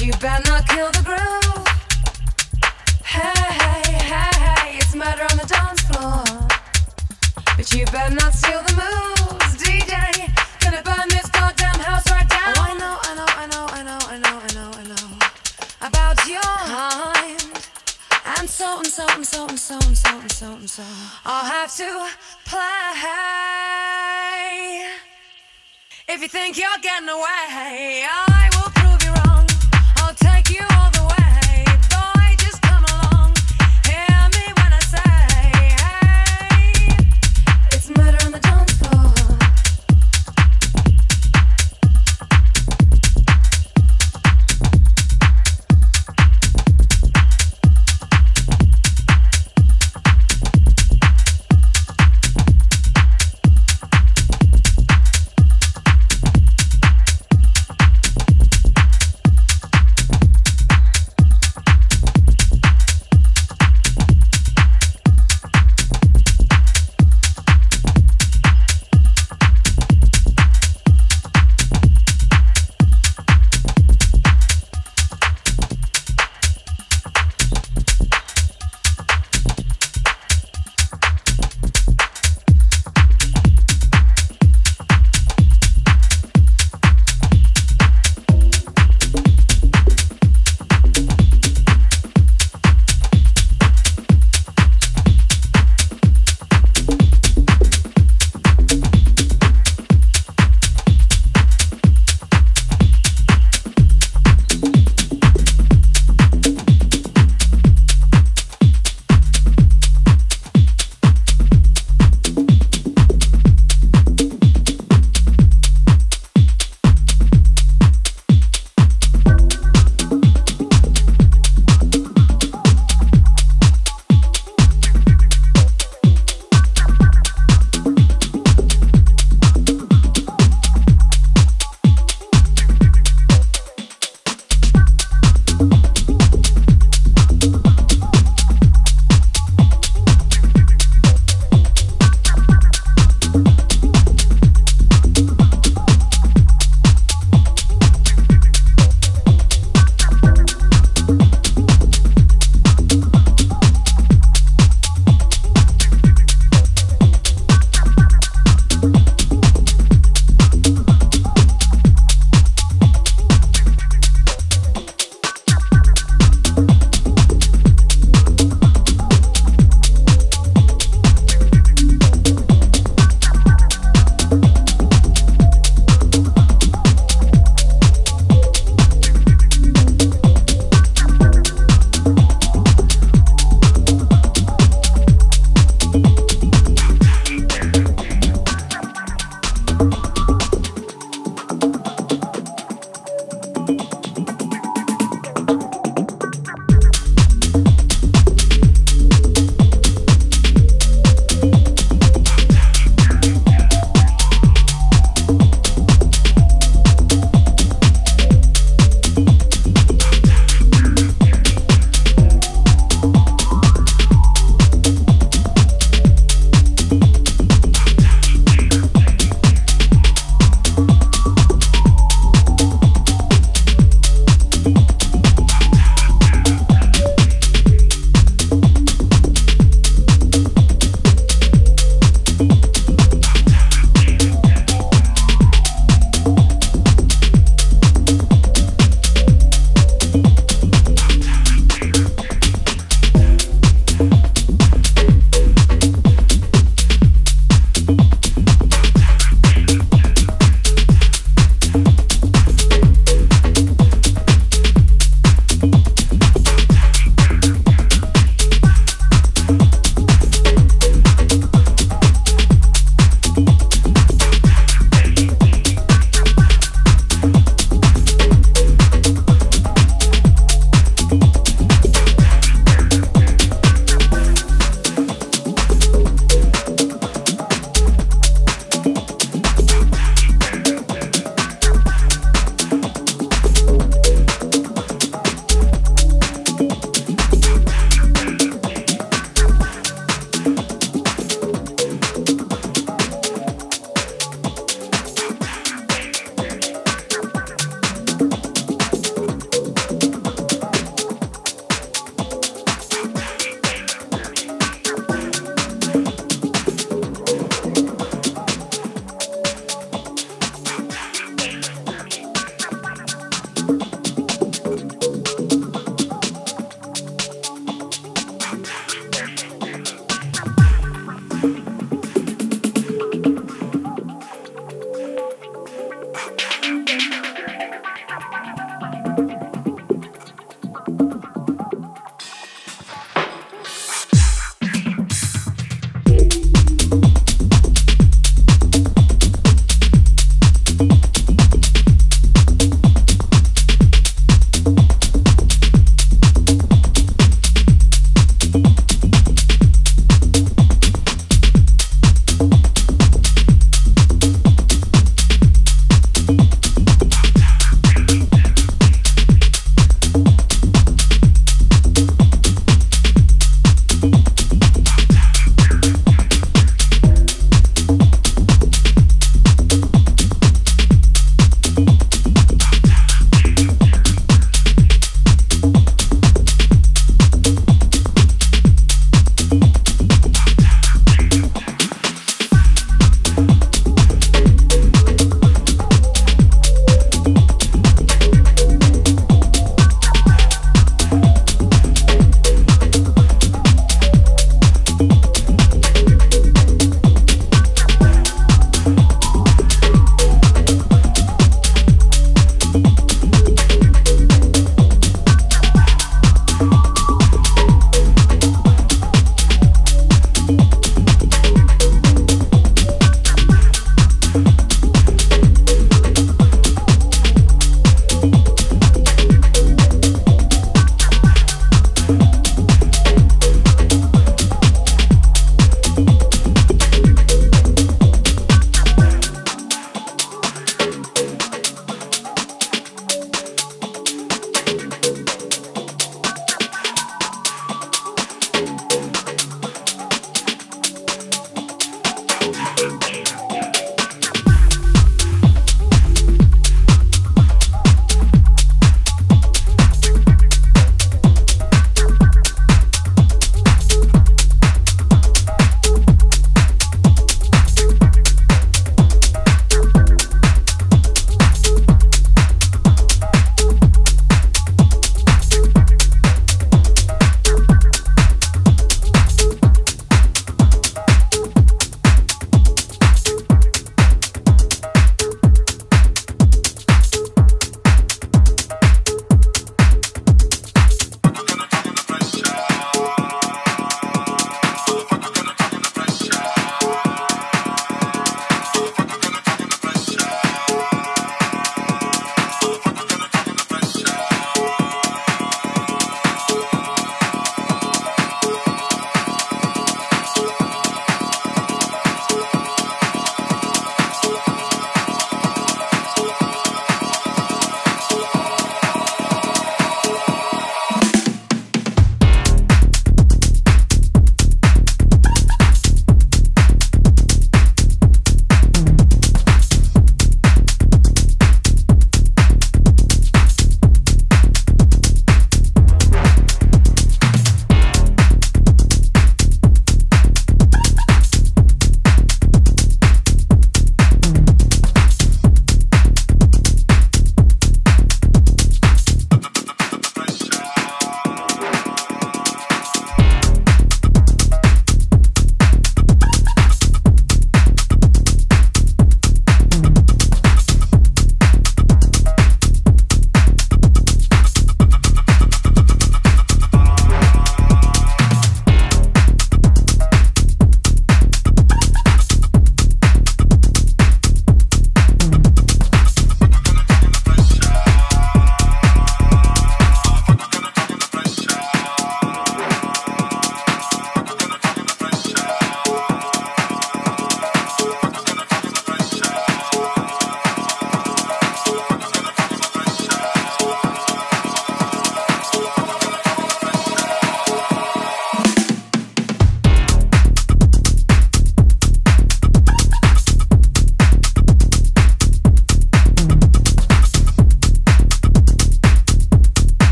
You better not kill the groove. Hey, it's murder on the dance floor, but you better not steal the moves, DJ. Gonna burn this goddamn house right down. Oh, I know about your mind. And so I'll have to play. If you think you're getting away, I will prove you wrong. I'll take you all the way.